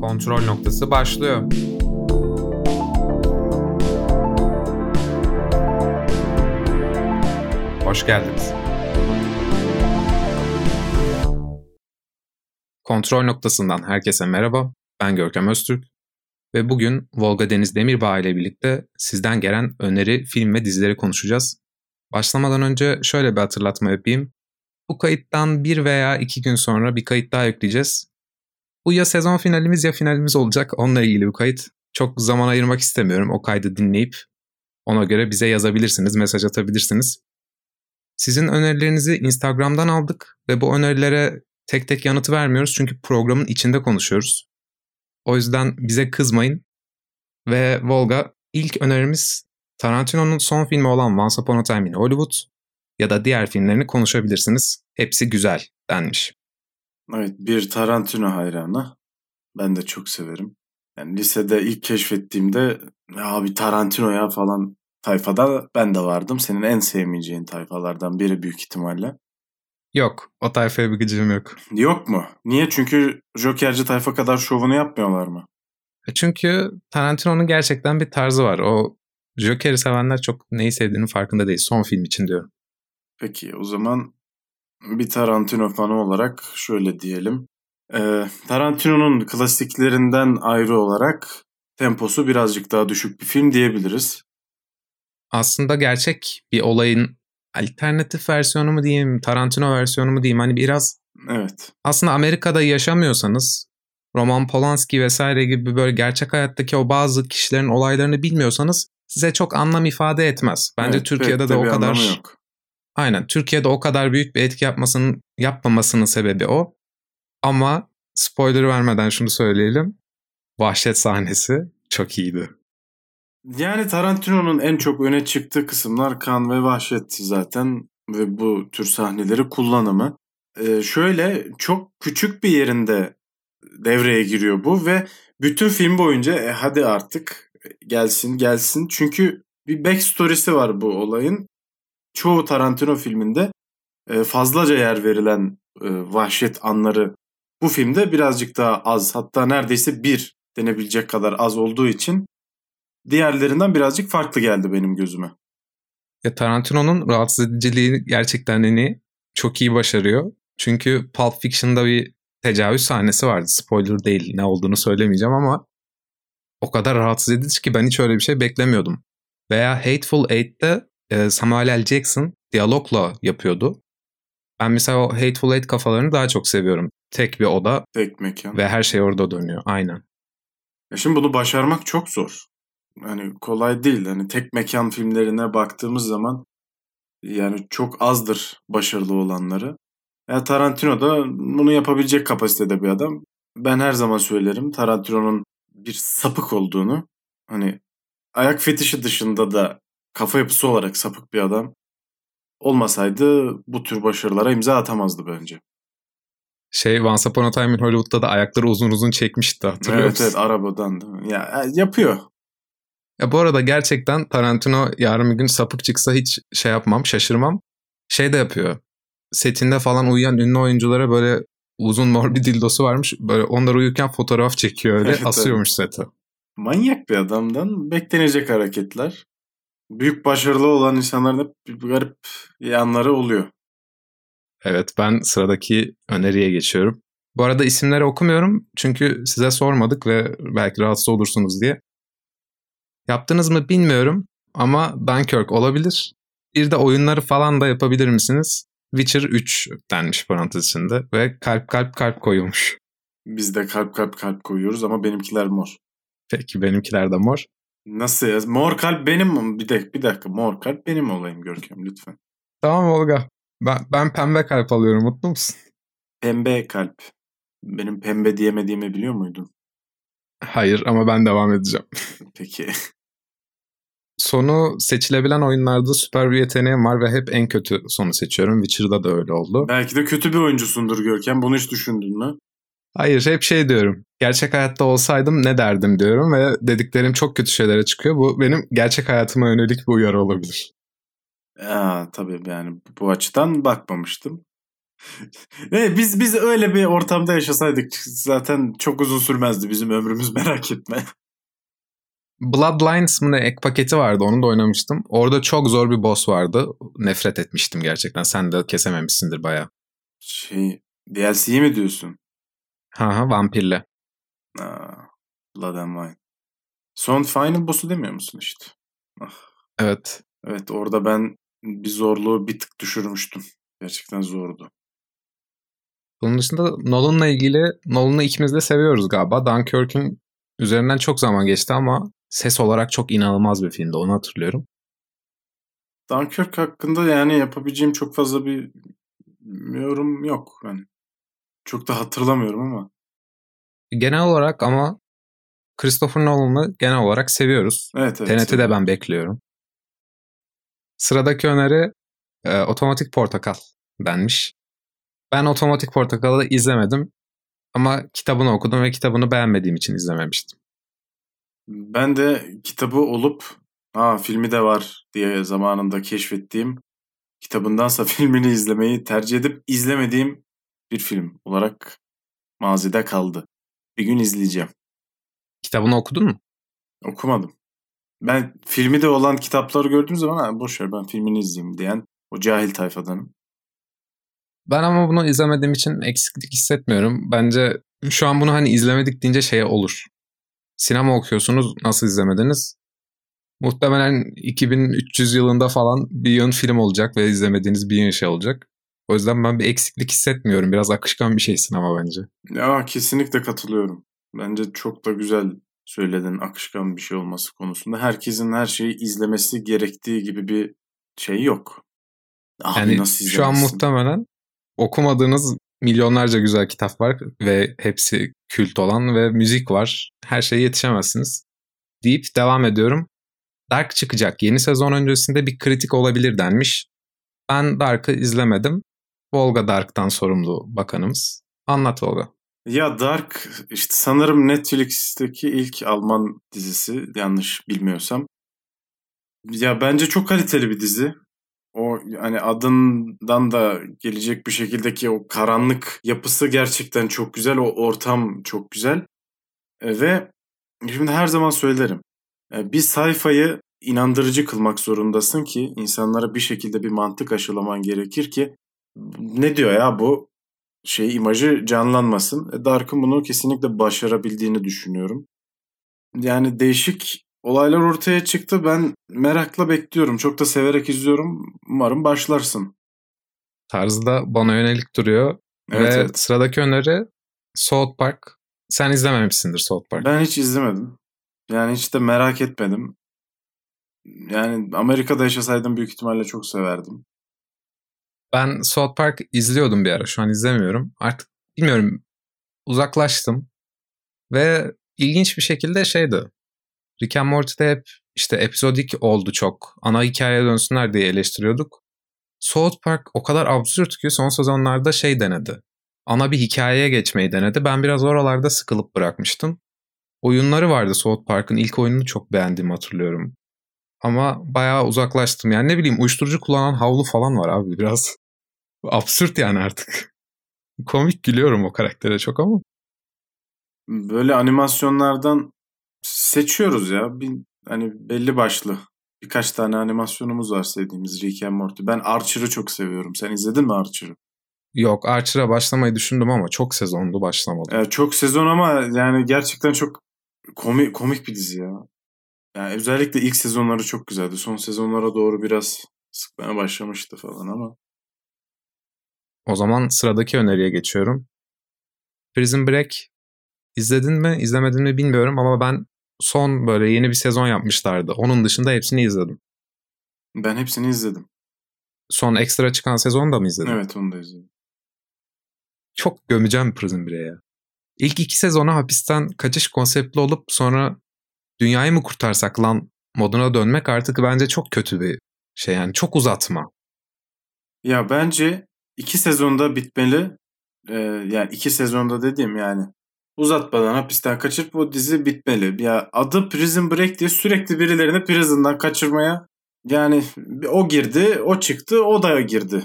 Kontrol Noktası başlıyor. Hoş geldiniz. Kontrol Noktası'ndan herkese merhaba. Ben Görkem Öztürk ve bugün Volga Deniz Demirbağ ile birlikte sizden gelen öneri, film ve dizileri konuşacağız. Başlamadan önce şöyle bir hatırlatma yapayım. Bu kayıttan 1 veya 2 gün sonra bir kayıt daha yükleyeceğiz. Bu ya sezon finalimiz ya finalimiz olacak. Onunla ilgili bir kayıt. Çok zaman ayırmak istemiyorum. O kaydı dinleyip ona göre bize yazabilirsiniz, mesaj atabilirsiniz. Sizin önerilerinizi Instagram'dan aldık ve bu önerilere tek tek yanıt vermiyoruz çünkü programın içinde konuşuyoruz. O yüzden bize kızmayın. Ve Volga, ilk önerimiz Tarantino'nun son filmi olan Once Upon a Time in Hollywood ya da diğer filmlerini konuşabilirsiniz. Hepsi güzel denmiş. Evet, bir Tarantino hayranı. Ben de çok severim. Yani lisede ilk keşfettiğimde abi Tarantino ya falan tayfada ben de vardım. Senin en sevmeyeceğin tayfalardan biri büyük ihtimalle. Yok, o tayfaya bir gücüm yok. Yok mu? Niye? Çünkü Joker'ci tayfa kadar şovunu yapmıyorlar mı? Çünkü Tarantino'nun gerçekten bir tarzı var. O Joker'i sevenler çok neyi sevdiğinin farkında değil. Son film için diyorum. Peki, o zaman bir Tarantino fanı olarak şöyle diyelim. Tarantino'nun klasiklerinden ayrı olarak temposu birazcık daha düşük bir film diyebiliriz. Aslında gerçek bir olayın alternatif versiyonu mu diyeyim, Tarantino versiyonu mu diyeyim, hani biraz evet. Aslında Amerika'da yaşamıyorsanız, Roman Polanski vesaire gibi böyle gerçek hayattaki o bazı kişilerin olaylarını bilmiyorsanız size çok anlam ifade etmez. Bence evet, Türkiye'de de o kadar yok. Aynen, Türkiye'de o kadar büyük bir etki yapmamasının sebebi o. Ama spoiler vermeden şunu söyleyelim. Vahşet sahnesi çok iyiydi. Yani Tarantino'nun en çok öne çıktığı kısımlar kan ve vahşetti zaten ve bu tür sahneleri kullanımı. Şöyle çok küçük bir yerinde devreye giriyor bu ve bütün film boyunca hadi artık gelsin. Çünkü bir backstory'si var bu olayın. Çoğu Tarantino filminde fazlaca yer verilen vahşet anları bu filmde birazcık daha az, hatta neredeyse bir denebilecek kadar az olduğu için diğerlerinden birazcık farklı geldi benim gözüme. Ya Tarantino'nun rahatsız ediciliği gerçekten çok iyi başarıyor. Çünkü Pulp Fiction'da bir tecavüz sahnesi vardı. Spoiler değil, ne olduğunu söylemeyeceğim ama o kadar rahatsız edici ki ben hiç öyle bir şey beklemiyordum. Veya Hateful Eight'te Samuel L. Jackson diyalogla yapıyordu. Ben mesela o Hateful Eight kafalarını daha çok seviyorum. Tek bir oda, tek mekan ve her şey orada dönüyor. Aynen. Ya şimdi bunu başarmak çok zor. Hani kolay değil. Hani tek mekan filmlerine baktığımız zaman yani çok azdır başarılı olanları. Yani Tarantino da bunu yapabilecek kapasitede bir adam. Ben her zaman söylerim Tarantino'nun bir sapık olduğunu. Hani ayak fetişi dışında da kafa yapısı olarak sapık bir adam olmasaydı bu tür başarılara imza atamazdı bence. Once Upon a Time in Hollywood'da da ayakları uzun uzun çekmişti, hatırlıyor musun? Evet arabadan. Ya yapıyor. Ya bu arada gerçekten Tarantino yarın bir gün sapık çıksa hiç yapmam, şaşırmam. De yapıyor. Setinde falan uyuyan ünlü oyunculara böyle uzun mor bir dildosu varmış. Böyle onlar uyurken fotoğraf çekiyor öyle, evet, asıyormuş sete. Manyak bir adamdan beklenecek hareketler. Büyük başarılı olan insanların hep garip yanları oluyor. Evet, ben sıradaki öneriye geçiyorum. Bu arada isimleri okumuyorum çünkü size sormadık ve belki rahatsız olursunuz diye. Yaptınız mı bilmiyorum ama Dunkirk olabilir. Bir de oyunları falan da yapabilir misiniz? Witcher 3 denmiş parantez içinde ve kalp koyulmuş. Biz de kalp koyuyoruz ama benimkiler mor. Peki benimkiler de mor. Nasıl ya? Mor kalp benim mi? Bir dakika mor kalp benim olayım Görkem lütfen. Tamam Olga. Ben pembe kalp alıyorum, mutlu musun? Pembe kalp. Benim pembe diyemediğimi biliyor muydun? Hayır ama ben devam edeceğim. Peki. Sonu seçilebilen oyunlarda süper bir yeteneğim var ve hep en kötü sonu seçiyorum. Witcher'da da öyle oldu. Belki de kötü bir oyuncusundur Görkem. Bunu hiç düşündün mü? Hayır, hep diyorum. Gerçek hayatta olsaydım ne derdim diyorum ve dediklerim çok kötü şeylere çıkıyor. Bu benim gerçek hayatıma yönelik bir uyarı olabilir. Tabii yani bu açıdan bakmamıştım. Biz öyle bir ortamda yaşasaydık zaten çok uzun sürmezdi bizim ömrümüz, merak etme. Bloodlines mı ne, ek paketi vardı, onu da oynamıştım. Orada çok zor bir boss vardı. Nefret etmiştim gerçekten. Sen de kesememişsindir bayağı. DLC'yi mi diyorsun? Ha, vampirle. Blood and Wine. Son final boss'u demiyor musun işte? Evet. Evet, orada ben bir zorluğu bir tık düşürmüştüm. Gerçekten zordu. Bunun dışında Nolan'la ilgili, Nolan'ı ikimiz de seviyoruz galiba. Dunkirk'ün üzerinden çok zaman geçti ama ses olarak çok inanılmaz bir filmdi. Onu hatırlıyorum. Dunkirk hakkında yani yapabileceğim çok fazla bir yorum yok. Yani çok da hatırlamıyorum ama. Genel olarak ama Christopher Nolan'ı genel olarak seviyoruz. Evet, Tenet'i de ben bekliyorum. Sıradaki öneri Otomatik Portakal denmiş. Ben Otomatik Portakal'ı da izlemedim. Ama kitabını okudum ve kitabını beğenmediğim için izlememiştim. Ben de kitabı olup filmi de var diye zamanında keşfettiğim, kitabındansa filmini izlemeyi tercih edip izlemediğim bir film olarak mazide kaldı. Bir gün izleyeceğim. Kitabını okudun mu? Okumadım. Ben filmi de olan kitapları gördüğüm zaman boşver ben filmini izleyeyim diyen o cahil tayfadanım. Ben ama bunu izlemediğim için eksiklik hissetmiyorum. Bence şu an bunu izlemedik deyince olur. Sinema okuyorsunuz, nasıl izlemediniz? Muhtemelen 2300 yılında falan bir yön film olacak ve izlemediğiniz bir yön şey olacak. O yüzden ben bir eksiklik hissetmiyorum. Biraz akışkan bir şey sinema bence. Ya kesinlikle katılıyorum. Bence çok da güzel söyledin, akışkan bir şey olması konusunda. Herkesin her şeyi izlemesi gerektiği gibi bir şey yok. Nasıl izlemezsin? Şu an muhtemelen okumadığınız milyonlarca güzel kitap var ve hepsi kült olan ve müzik var. Her şeye yetişemezsiniz deyip devam ediyorum. Dark çıkacak. Yeni sezon öncesinde bir kritik olabilir denmiş. Ben Dark'ı izlemedim. Volga Dark'tan sorumlu bakanımız. Anlat Volga. Ya Dark işte sanırım Netflix'teki ilk Alman dizisi, yanlış bilmiyorsam. Ya bence çok kaliteli bir dizi. O adından da gelecek bir şekildeki o karanlık yapısı gerçekten çok güzel. O ortam çok güzel. Ve şimdi her zaman söylerim. Bir sayfayı inandırıcı kılmak zorundasın ki insanlara bir şekilde bir mantık aşılaman gerekir ki ne diyor ya bu imajı canlanmasın. Dark'ın bunu kesinlikle başarabildiğini düşünüyorum. Yani değişik olaylar ortaya çıktı. Ben merakla bekliyorum. Çok da severek izliyorum. Umarım başlarsın. Tarzı da bana yönelik duruyor. Evet, ve sıradaki öneri South Park. Sen izlememişsindir South Park. Ben hiç izlemedim. Yani hiç de merak etmedim. Yani Amerika'da yaşasaydım büyük ihtimalle çok severdim. Ben South Park izliyordum bir ara. Şu an izlemiyorum. Artık bilmiyorum. Uzaklaştım. Ve ilginç bir şekilde şeydi. Rick and Morty'de hep epizodik oldu çok. Ana hikayeye dönsünler diye eleştiriyorduk. South Park o kadar absürt ki son sezonlarda denedi. Ana bir hikayeye geçmeyi denedi. Ben biraz oralarda sıkılıp bırakmıştım. Oyunları vardı South Park'ın. İlk oyununu çok beğendiğimi hatırlıyorum. Ama bayağı uzaklaştım. Yani ne bileyim, uyuşturucu kullanan havlu falan var abi. Biraz absürt yani artık. Komik, gülüyorum o karaktere çok ama. Böyle animasyonlardan seçiyoruz ya. Belli başlı birkaç tane animasyonumuz var sevdiğimiz. Rick and Morty. Ben Archer'ı çok seviyorum. Sen izledin mi Archer'ı? Yok, Archer'a başlamayı düşündüm ama çok sezondu, başlamadım. Çok sezon ama yani gerçekten çok komik bir dizi ya. Yani özellikle ilk sezonları çok güzeldi. Son sezonlara doğru biraz sıkmaya başlamıştı falan ama. O zaman sıradaki öneriye geçiyorum. Prison Break. İzledin mi, izlemedin mi bilmiyorum ama ben son böyle yeni bir sezon yapmışlardı. Onun dışında hepsini izledim. Ben hepsini izledim. Son ekstra çıkan sezonu da mı izledin? Evet, onu da izledim. Çok gömeceğim Prison Break'e. İlk 2 sezona hapisten kaçış konseptli olup sonra dünyayı mı kurtarsak lan moduna dönmek artık bence çok kötü bir şey yani, çok uzatma. Ya bence 2 sezonda bitmeli. Yani 2 sezonda dediğim yani. Uzatmadan hapisten kaçırıp o dizi bitmeli. Ya adı Prison Break diye sürekli birilerini prison'dan kaçırmaya. Yani o girdi, o çıktı, o da girdi.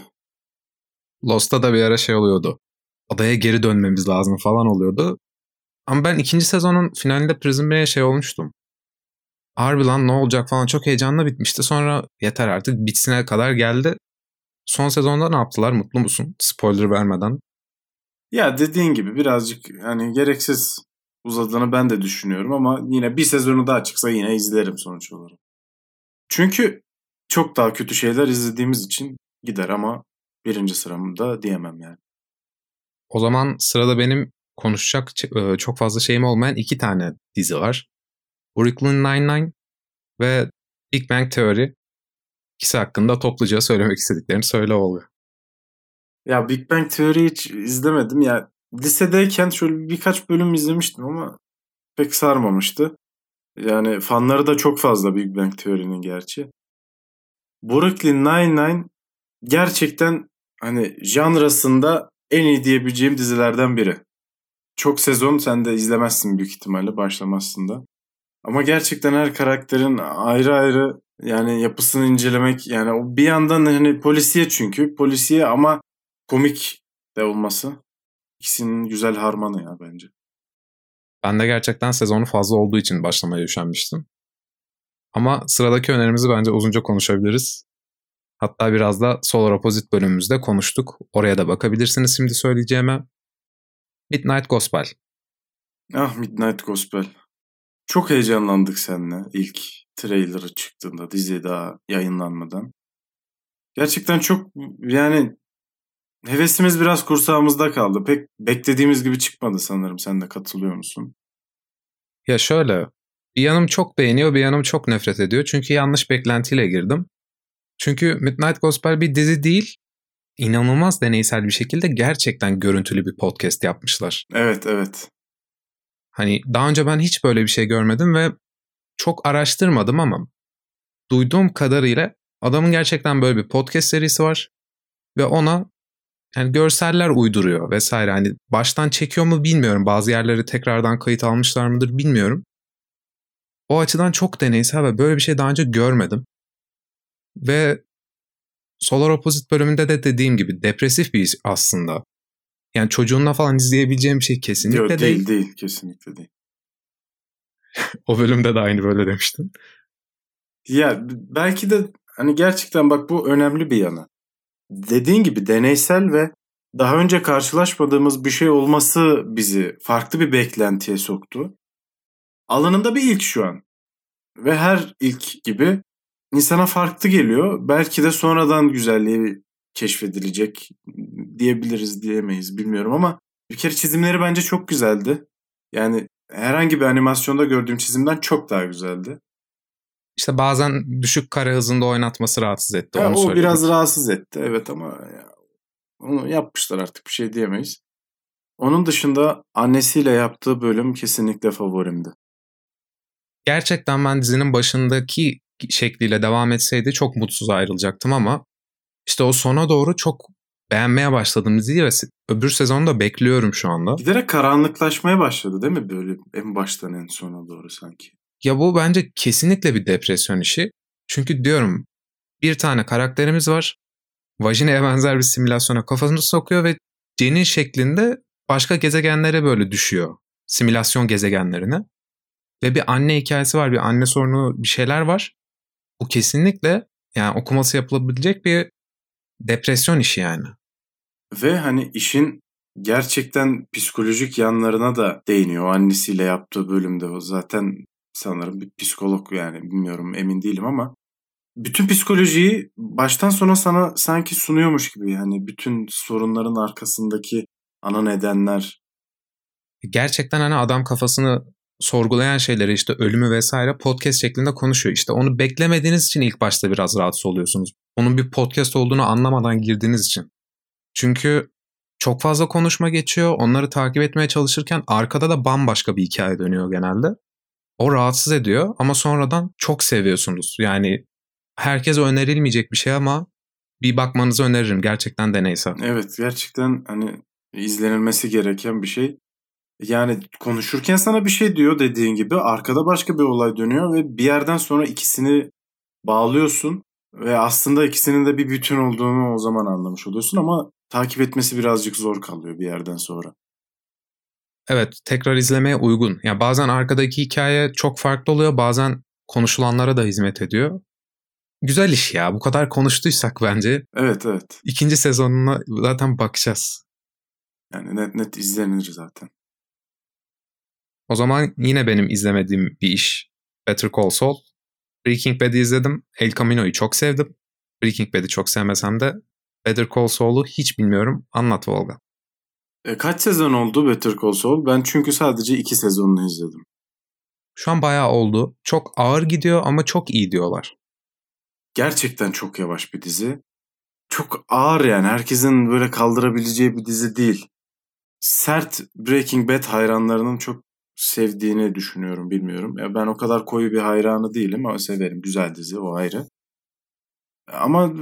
Lost'ta da bir ara şey oluyordu. Adaya geri dönmemiz lazım falan oluyordu. Ama ben ikinci sezonun finalinde Prison Break'e şey olmuştum. Harbi lan ne olacak falan, çok heyecanla bitmişti. Sonra yeter artık bitsine kadar geldi. Son sezonda ne yaptılar, mutlu musun? Spoiler vermeden. Ya dediğin gibi birazcık hani gereksiz uzadığını ben de düşünüyorum ama yine bir sezonu daha çıksa yine izlerim sonuç olarak. Çünkü çok daha kötü şeyler izlediğimiz için gider ama birinci sıramda diyemem yani. O zaman sırada benim konuşacak çok fazla şeyim olmayan iki tane dizi var. Brooklyn Nine-Nine ve Big Bang Theory. İkisi hakkında topluca söylemek istediklerini söyle oluyor. Ya Big Bang Theory hiç izlemedim. Ya lisedeyken şöyle birkaç bölüm izlemiştim ama pek sarmamıştı. Yani fanları da çok fazla Big Bang Theory'nin gerçi. Brooklyn Nine-Nine gerçekten hani janrasında en iyi diyebileceğim dizilerden biri. Çok sezon sen de izlemezsin büyük ihtimalle, başlamazsın da. Ama gerçekten her karakterin ayrı ayrı yani yapısını incelemek, yani o bir yandan hani polisiye, çünkü polisiye ama komik de olması, ikisinin güzel harmanı ya bence. Ben de gerçekten sezonu fazla olduğu için başlamaya üşenmiştim. Ama sıradaki önerimizi bence uzunca konuşabiliriz. Hatta biraz da Solar Opposite bölümümüzde konuştuk. Oraya da bakabilirsiniz şimdi söyleyeceğime. Midnight Gospel. Ah Midnight Gospel. Çok heyecanlandık seninle ilk trailer'ı çıktığında, dizi daha yayınlanmadan. Gerçekten çok yani hevesimiz biraz kursağımızda kaldı. Pek beklediğimiz gibi çıkmadı sanırım. Sen de katılıyor musun? Ya şöyle, bir yanım çok beğeniyor, bir yanım çok nefret ediyor. Çünkü yanlış beklentiyle girdim. Çünkü Midnight Gospel bir dizi değil, inanılmaz deneysel bir şekilde gerçekten görüntülü bir podcast yapmışlar. Evet. Hani daha önce ben hiç böyle bir şey görmedim ve çok araştırmadım ama duyduğum kadarıyla adamın gerçekten böyle bir podcast serisi var ve ona yani görseller uyduruyor vesaire. Hani baştan çekiyor mu bilmiyorum. Bazı yerleri tekrardan kayıt almışlar mıdır bilmiyorum. O açıdan çok deneysel ve böyle bir şey daha önce görmedim. Ve Solar Opposite bölümünde de dediğim gibi depresif bir iş aslında. Yani çocuğunla falan izleyebileceğim bir şey kesinlikle yok, değil. Değil, kesinlikle değil. O bölümde de aynı böyle demiştin. Ya belki de hani gerçekten bak bu önemli bir yanı. Dediğin gibi deneysel ve daha önce karşılaşmadığımız bir şey olması bizi farklı bir beklentiye soktu. Alanında bir ilk şu an. Ve her ilk gibi insana farklı geliyor. Belki de sonradan güzelliği keşfedilecek diyebiliriz, diyemeyiz bilmiyorum ama bir kere çizimleri bence çok güzeldi. Yani herhangi bir animasyonda gördüğüm çizimden çok daha güzeldi. İşte bazen düşük kare hızında oynatması rahatsız etti. Onu o biraz rahatsız etti evet ama ya, onu yapmışlar artık bir şey diyemeyiz. Onun dışında annesiyle yaptığı bölüm kesinlikle favorimdi. Gerçekten ben dizinin başındaki şekliyle devam etseydi çok mutsuz ayrılacaktım ama işte o sona doğru çok beğenmeye başladım diziyi ve öbür sezonu da bekliyorum şu anda. Giderek karanlıklaşmaya başladı değil mi böyle en baştan en sona doğru sanki? Ya bu bence kesinlikle bir depresyon işi. Çünkü diyorum bir tane karakterimiz var. Vajina'ya benzer bir simülasyona kafasını sokuyor ve Jen'in şeklinde başka gezegenlere böyle düşüyor. Simülasyon gezegenlerine. Ve bir anne hikayesi var, bir anne sorunu, bir şeyler var. Bu kesinlikle yani okuması yapılabilecek bir depresyon işi yani. Ve hani işin gerçekten psikolojik yanlarına da değiniyor. Annesiyle yaptığı bölümde o zaten sanırım bir psikolog yani bilmiyorum emin değilim ama bütün psikolojiyi baştan sona sana sanki sunuyormuş gibi yani bütün sorunların arkasındaki ana nedenler. Gerçekten hani adam kafasını sorgulayan şeyleri işte ölümü vesaire podcast şeklinde konuşuyor. İşte onu beklemediğiniz için ilk başta biraz rahatsız oluyorsunuz. Onun bir podcast olduğunu anlamadan girdiğiniz için. Çünkü çok fazla konuşma geçiyor. Onları takip etmeye çalışırken arkada da bambaşka bir hikaye dönüyor genelde. O rahatsız ediyor ama sonradan çok seviyorsunuz. Yani herkese önerilmeyecek bir şey ama bir bakmanızı öneririm. Gerçekten deneysel. Evet gerçekten hani izlenilmesi gereken bir şey. Yani konuşurken sana bir şey diyor dediğin gibi arkada başka bir olay dönüyor ve bir yerden sonra ikisini bağlıyorsun ve aslında ikisinin de bir bütün olduğunu o zaman anlamış oluyorsun ama takip etmesi birazcık zor kalıyor bir yerden sonra. Evet, tekrar izlemeye uygun. Yani bazen arkadaki hikaye çok farklı oluyor, bazen konuşulanlara da hizmet ediyor. Güzel iş ya, bu kadar konuştuysak bence. Evet. İkinci sezonuna zaten bakacağız. Yani net izlenir zaten. O zaman yine benim izlemediğim bir iş Better Call Saul. Breaking Bad'i izledim. El Camino'yu çok sevdim. Breaking Bad'i çok sevmesem de Better Call Saul'u hiç bilmiyorum. Anlat Volga. Kaç sezon oldu Better Call Saul? Ben çünkü sadece 2 sezonunu izledim. Şu an bayağı oldu. Çok ağır gidiyor ama çok iyi diyorlar. Gerçekten çok yavaş bir dizi. Çok ağır yani. Herkesin böyle kaldırabileceği bir dizi değil. Sert Breaking Bad hayranlarının çok sevdiğini düşünüyorum, bilmiyorum. Ya ben o kadar koyu bir hayranı değilim ama severim. Güzel dizi, o ayrı. Ama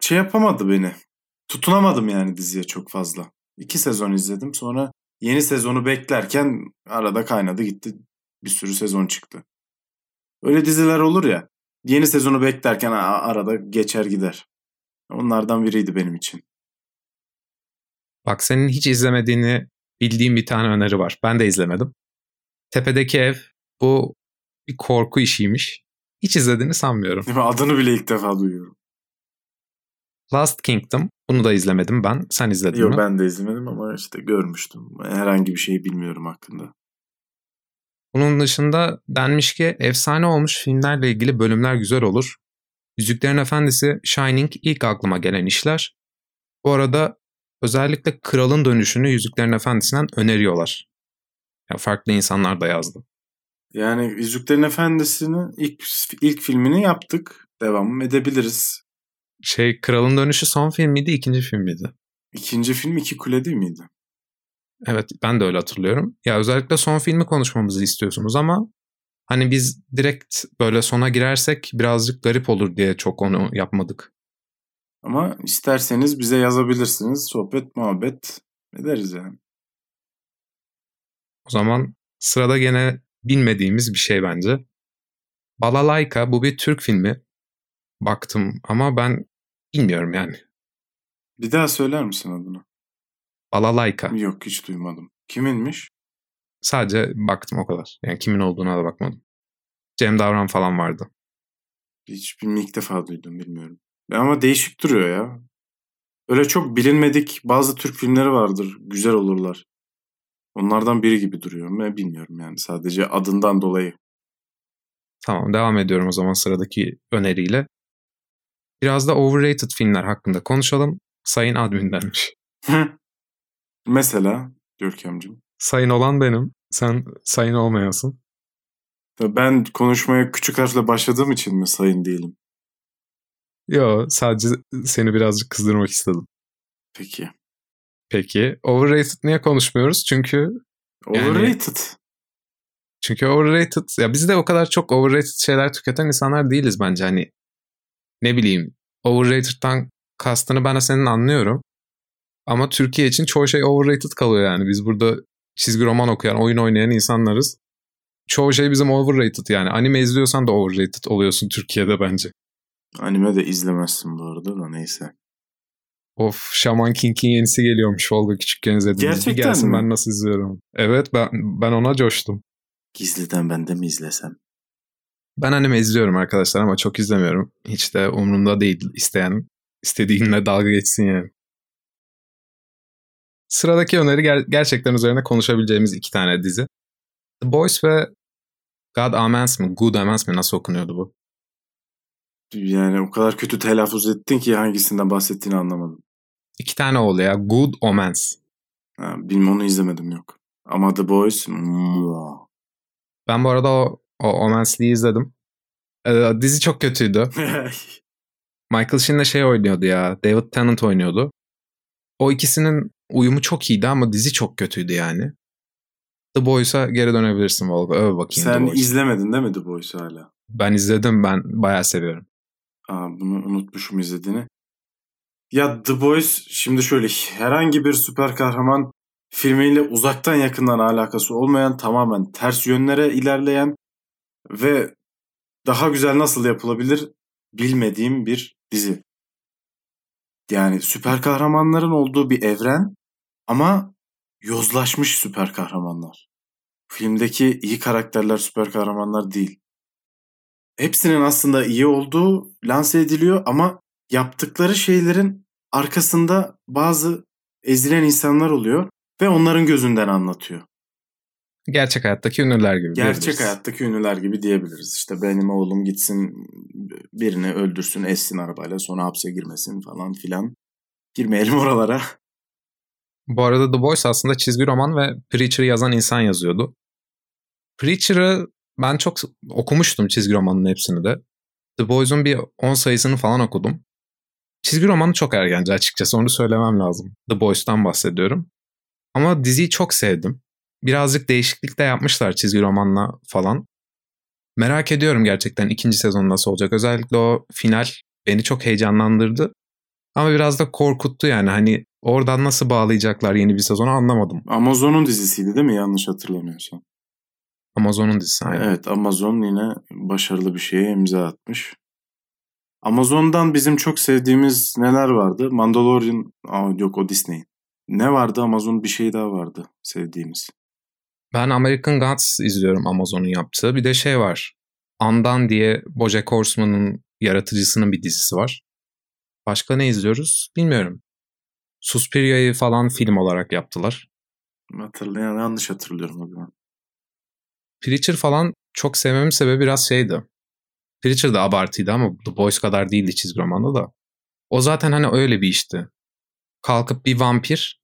şey yapamadı beni. Tutunamadım yani diziye çok fazla. 2 sezon izledim. Sonra yeni sezonu beklerken arada kaynadı gitti. Bir sürü sezon çıktı. Öyle diziler olur ya. Yeni sezonu beklerken arada geçer gider. Onlardan biriydi benim için. Bak, senin hiç izlemediğini bildiğim bir tane öneri var. Ben de izlemedim. Tepedeki Ev. Bu bir korku işiymiş. Hiç izlediğini sanmıyorum. Adını bile ilk defa duyuyorum. Last Kingdom. Bunu da izlemedim ben. Sen izledin mi? Yok, ben de izlemedim ama işte görmüştüm. Herhangi bir şeyi bilmiyorum hakkında. Bunun dışında denmiş ki efsane olmuş filmlerle ilgili bölümler güzel olur. Yüzüklerin Efendisi, Shining ilk aklıma gelen işler. Bu arada özellikle Kralın Dönüşü'nü Yüzüklerin Efendisi'nden öneriyorlar. Yani farklı insanlar da yazdı. Yani Yüzüklerin Efendisi'nin ilk filmini yaptık. Devam edebiliriz. Kralın Dönüşü son film miydi, ikinci film miydi? İkinci film İki Kule değil miydi? Evet, ben de öyle hatırlıyorum. Ya özellikle son filmi konuşmamızı istiyorsunuz ama hani biz direkt böyle sona girersek birazcık garip olur diye çok onu yapmadık. Ama isterseniz bize yazabilirsiniz. Sohbet, muhabbet ederiz yani. O zaman sırada gene bilmediğimiz bir şey bence. Balalaika, bu bir Türk filmi. Baktım ama ben bilmiyorum yani. Bir daha söyler misin adını? Balalaika. Yok, hiç duymadım. Kiminmiş? Sadece baktım o kadar. Yani kimin olduğuna da bakmadım. Cem Davran falan vardı. Hiç bilmiyorum, ilk defa duydum, bilmiyorum. Ama değişik duruyor ya. Öyle çok bilinmedik bazı Türk filmleri vardır. Güzel olurlar. Onlardan biri gibi duruyor. Ben bilmiyorum yani, sadece adından dolayı. Tamam, devam ediyorum o zaman sıradaki öneriyle. Biraz da overrated filmler hakkında konuşalım. Sayın admindenmiş. Mesela Görkemciğim. Sayın olan benim. Sen sayın olmayasın. Ben konuşmaya küçük harfle başladığım için mi sayın değilim? Yo, sadece seni birazcık kızdırmak istedim. Peki. Overrated niye konuşmuyoruz? Çünkü... Overrated. Çünkü overrated... Ya biz de o kadar çok overrated şeyler tüketen insanlar değiliz bence. Hani ne bileyim, overrated'dan kastını ben de senin anlıyorum. Ama Türkiye için çoğu şey overrated kalıyor yani. Biz burada çizgi roman okuyan, oyun oynayan insanlarız. Çoğu şey bizim overrated yani. Anime izliyorsan da overrated oluyorsun Türkiye'de bence. Anime de izlemezsin bu arada da, neyse. Of, Shaman King'in yenisi geliyormuş. Volga küçükken izlediğimiz. Gerçekten gelsin mi? Ben nasıl izliyorum? Evet, ben ona coştum. Gizliden ben de mi izlesem? Ben anime izliyorum arkadaşlar ama çok izlemiyorum. Hiç de umurumda değil, istediğinle dalga geçsin yani. Sıradaki öneri gerçekten üzerine konuşabileceğimiz 2 tane dizi. The Boys ve Good Omens mi? Nasıl okunuyordu bu? Yani o kadar kötü telaffuz ettin ki hangisinden bahsettiğini anlamadım. 2 tane oldu ya. Good Omens. Bilmem, onu izlemedim, yok. Ama The Boys... Ben bu arada o Omens'liği izledim. Dizi çok kötüydü. Michael Sheen'le oynuyordu ya. David Tennant oynuyordu. O ikisinin uyumu çok iyiydi ama dizi çok kötüydü yani. The Boys'a geri dönebilirsin Volga. Öyle bakayım. Sen izlemedin değil mi The Boys'u hala? Ben izledim. Ben bayağı seviyorum. Bunu unutmuşum izlediğini. Ya The Boys şimdi şöyle, herhangi bir süper kahraman filmiyle uzaktan yakından alakası olmayan, tamamen ters yönlere ilerleyen ve daha güzel nasıl yapılabilir bilmediğim bir dizi. Yani süper kahramanların olduğu bir evren ama yozlaşmış süper kahramanlar. Filmdeki iyi karakterler süper kahramanlar değil. Hepsinin aslında iyi olduğu lanse ediliyor ama yaptıkları şeylerin arkasında bazı ezilen insanlar oluyor ve onların gözünden anlatıyor. Gerçek hayattaki ünlüler gibi. Gerçek hayattaki ünlüler gibi diyebiliriz. İşte benim oğlum gitsin birini öldürsün, essin arabayla, sonra hapse girmesin falan filan. Girmeyelim oralara. Bu arada The Boys aslında çizgi roman ve Preacher'ı yazan insan yazıyordu. Preacher'ı ben çok okumuştum, çizgi romanının hepsini de. The Boys'un bir 10 sayısını falan okudum. Çizgi romanı çok ergence açıkçası, onu söylemem lazım. The Boys'tan bahsediyorum. Ama diziyi çok sevdim. Birazcık değişiklik de yapmışlar çizgi romanla falan. Merak ediyorum gerçekten ikinci sezon nasıl olacak. Özellikle o final beni çok heyecanlandırdı. Ama biraz da korkuttu yani, hani oradan nasıl bağlayacaklar yeni bir sezonu anlamadım. Amazon'un dizisiydi değil mi? Yanlış hatırlamıyorsam. Amazon'un dizisi aynı. Evet, Amazon yine başarılı bir şeye imza atmış. Amazon'dan bizim çok sevdiğimiz neler vardı? Mandalorian, yok o Disney'in. Ne vardı Amazon? Bir şey daha vardı sevdiğimiz. Ben American Gods izliyorum, Amazon'un yaptığı. Bir de şey var. Andan diye BoJack Horseman'ın yaratıcısının bir dizisi var. Başka ne izliyoruz? Bilmiyorum. Suspiria'yı falan film olarak yaptılar. Hatırlayan yanlış hatırlıyorum o zaman. Preacher falan çok sevmemin sebebi biraz şeydi. Preacher da abartıydı ama The Boys kadar değildi çizgi romanda da. O zaten hani öyle bir işti. Kalkıp bir vampir,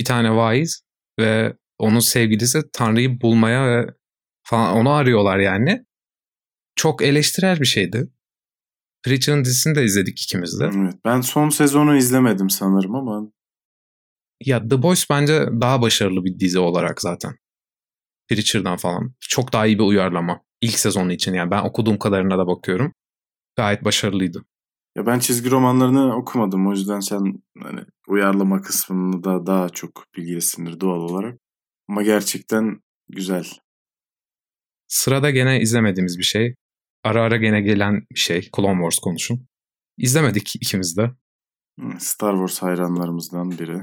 bir tane vaiz ve onun sevgilisi Tanrı'yı bulmaya ve falan onu arıyorlar yani. Çok eleştirel bir şeydi. Preacher'ın dizisini de izledik ikimiz de. Evet, ben son sezonu izlemedim sanırım ama. Ya The Boys bence daha başarılı bir dizi olarak zaten. Preacher'dan falan. Çok daha iyi bir uyarlama. İlk sezonu için yani, ben okuduğum kadarına da bakıyorum. Gayet başarılıydı. Ya ben çizgi romanlarını okumadım, o yüzden sen hani uyarlama kısmını da daha çok bilgilisindir doğal olarak. Ama gerçekten güzel. Sırada gene izlemediğimiz bir şey. Ara ara gene gelen bir şey. Clone Wars konuşun. İzlemedik ikimiz de. Star Wars hayranlarımızdan biri.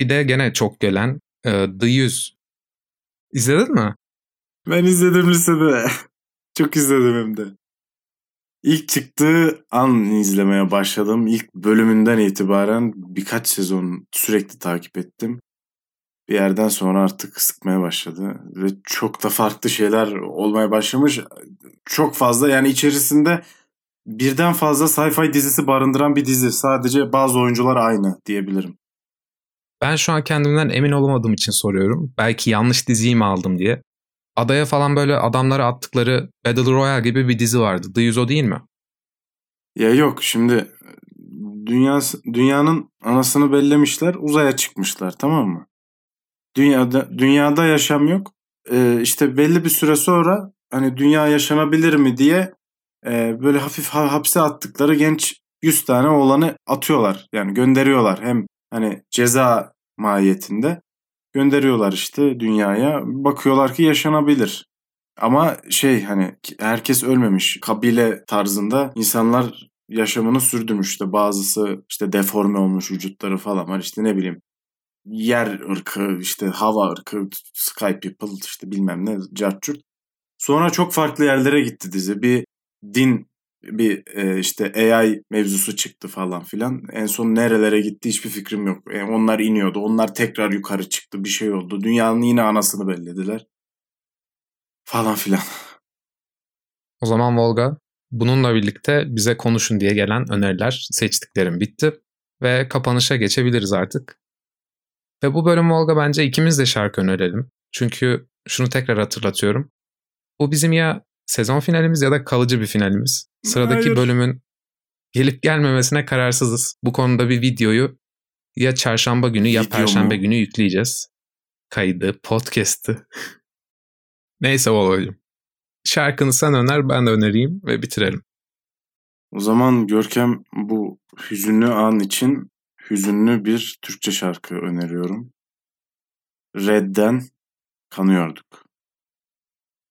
Bir de gene çok gelen The 100. İzledin mi? Ben izledim lisede. Çok izledim hem de. İlk çıktığı an izlemeye başladım. İlk bölümünden itibaren birkaç sezon sürekli takip ettim. Bir yerden sonra artık sıkmaya başladı. Ve çok da farklı şeyler olmaya başlamış. Çok fazla yani, içerisinde birden fazla sci-fi dizisi barındıran bir dizi. Sadece bazı oyuncular aynı diyebilirim. Ben şu an kendimden emin olamadığım için soruyorum. Belki yanlış diziyi mi aldım diye. Adaya falan böyle adamları attıkları Battle Royale gibi bir dizi vardı. The 100 o değil mi? Ya yok, şimdi dünyanın anasını bellemişler, uzaya çıkmışlar, tamam mı? Dünyada yaşam yok. İşte belli bir süre sonra hani dünya yaşanabilir mi diye böyle hafif hapse attıkları genç 100 tane oğlanı atıyorlar. Yani gönderiyorlar, hem hani ceza mahiyetinde. Gönderiyorlar işte dünyaya. Bakıyorlar ki yaşanabilir. Ama şey, hani herkes ölmemiş. Kabile tarzında insanlar yaşamını sürdürmüş. İşte bazısı işte deforme olmuş vücutları falan var. İşte ne bileyim yer ırkı, işte hava ırkı, sky people, işte bilmem ne cartçurt. Sonra çok farklı yerlere gitti dizi. Bir din, bir işte AI mevzusu çıktı falan filan. En son nerelere gitti hiçbir fikrim yok. Onlar iniyordu. Onlar tekrar yukarı çıktı. Bir şey oldu. Dünyanın yine anasını bellediler. Falan filan. O zaman Volga, bununla birlikte bize konuşun diye gelen öneriler, seçtiklerim bitti. Ve kapanışa geçebiliriz artık. Ve bu bölüm Volga bence ikimiz de şarkı önerelim. Çünkü şunu tekrar hatırlatıyorum. Bu bizim ya sezon finalimiz ya da kalıcı bir finalimiz. Sıradaki bölümün gelip gelmemesine kararsızız. Bu konuda bir videoyu ya çarşamba günü ya perşembe günü yükleyeceğiz. Kaydı, podcast'ı. Neyse Volga'cığım. Şarkını sen öner, ben de önereyim ve bitirelim. O zaman Görkem, bu hüzünlü an için hüzünlü bir Türkçe şarkı öneriyorum. Red'den Kanıyorduk.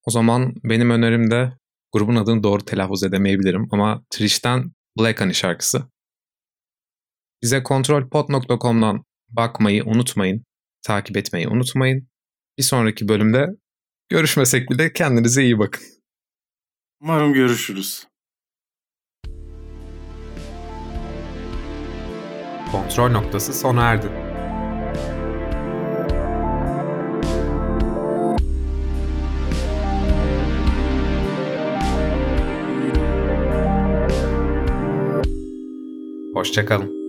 O zaman benim önerim de, grubun adını doğru telaffuz edemeyebilirim ama Trish'ten Black Honey şarkısı. Bize kontrolpod.com'dan bakmayı unutmayın, takip etmeyi unutmayın. Bir sonraki bölümde görüşmesek bile kendinize iyi bakın. Umarım görüşürüz. Kontrol noktası sona erdi. Hoşça kalın.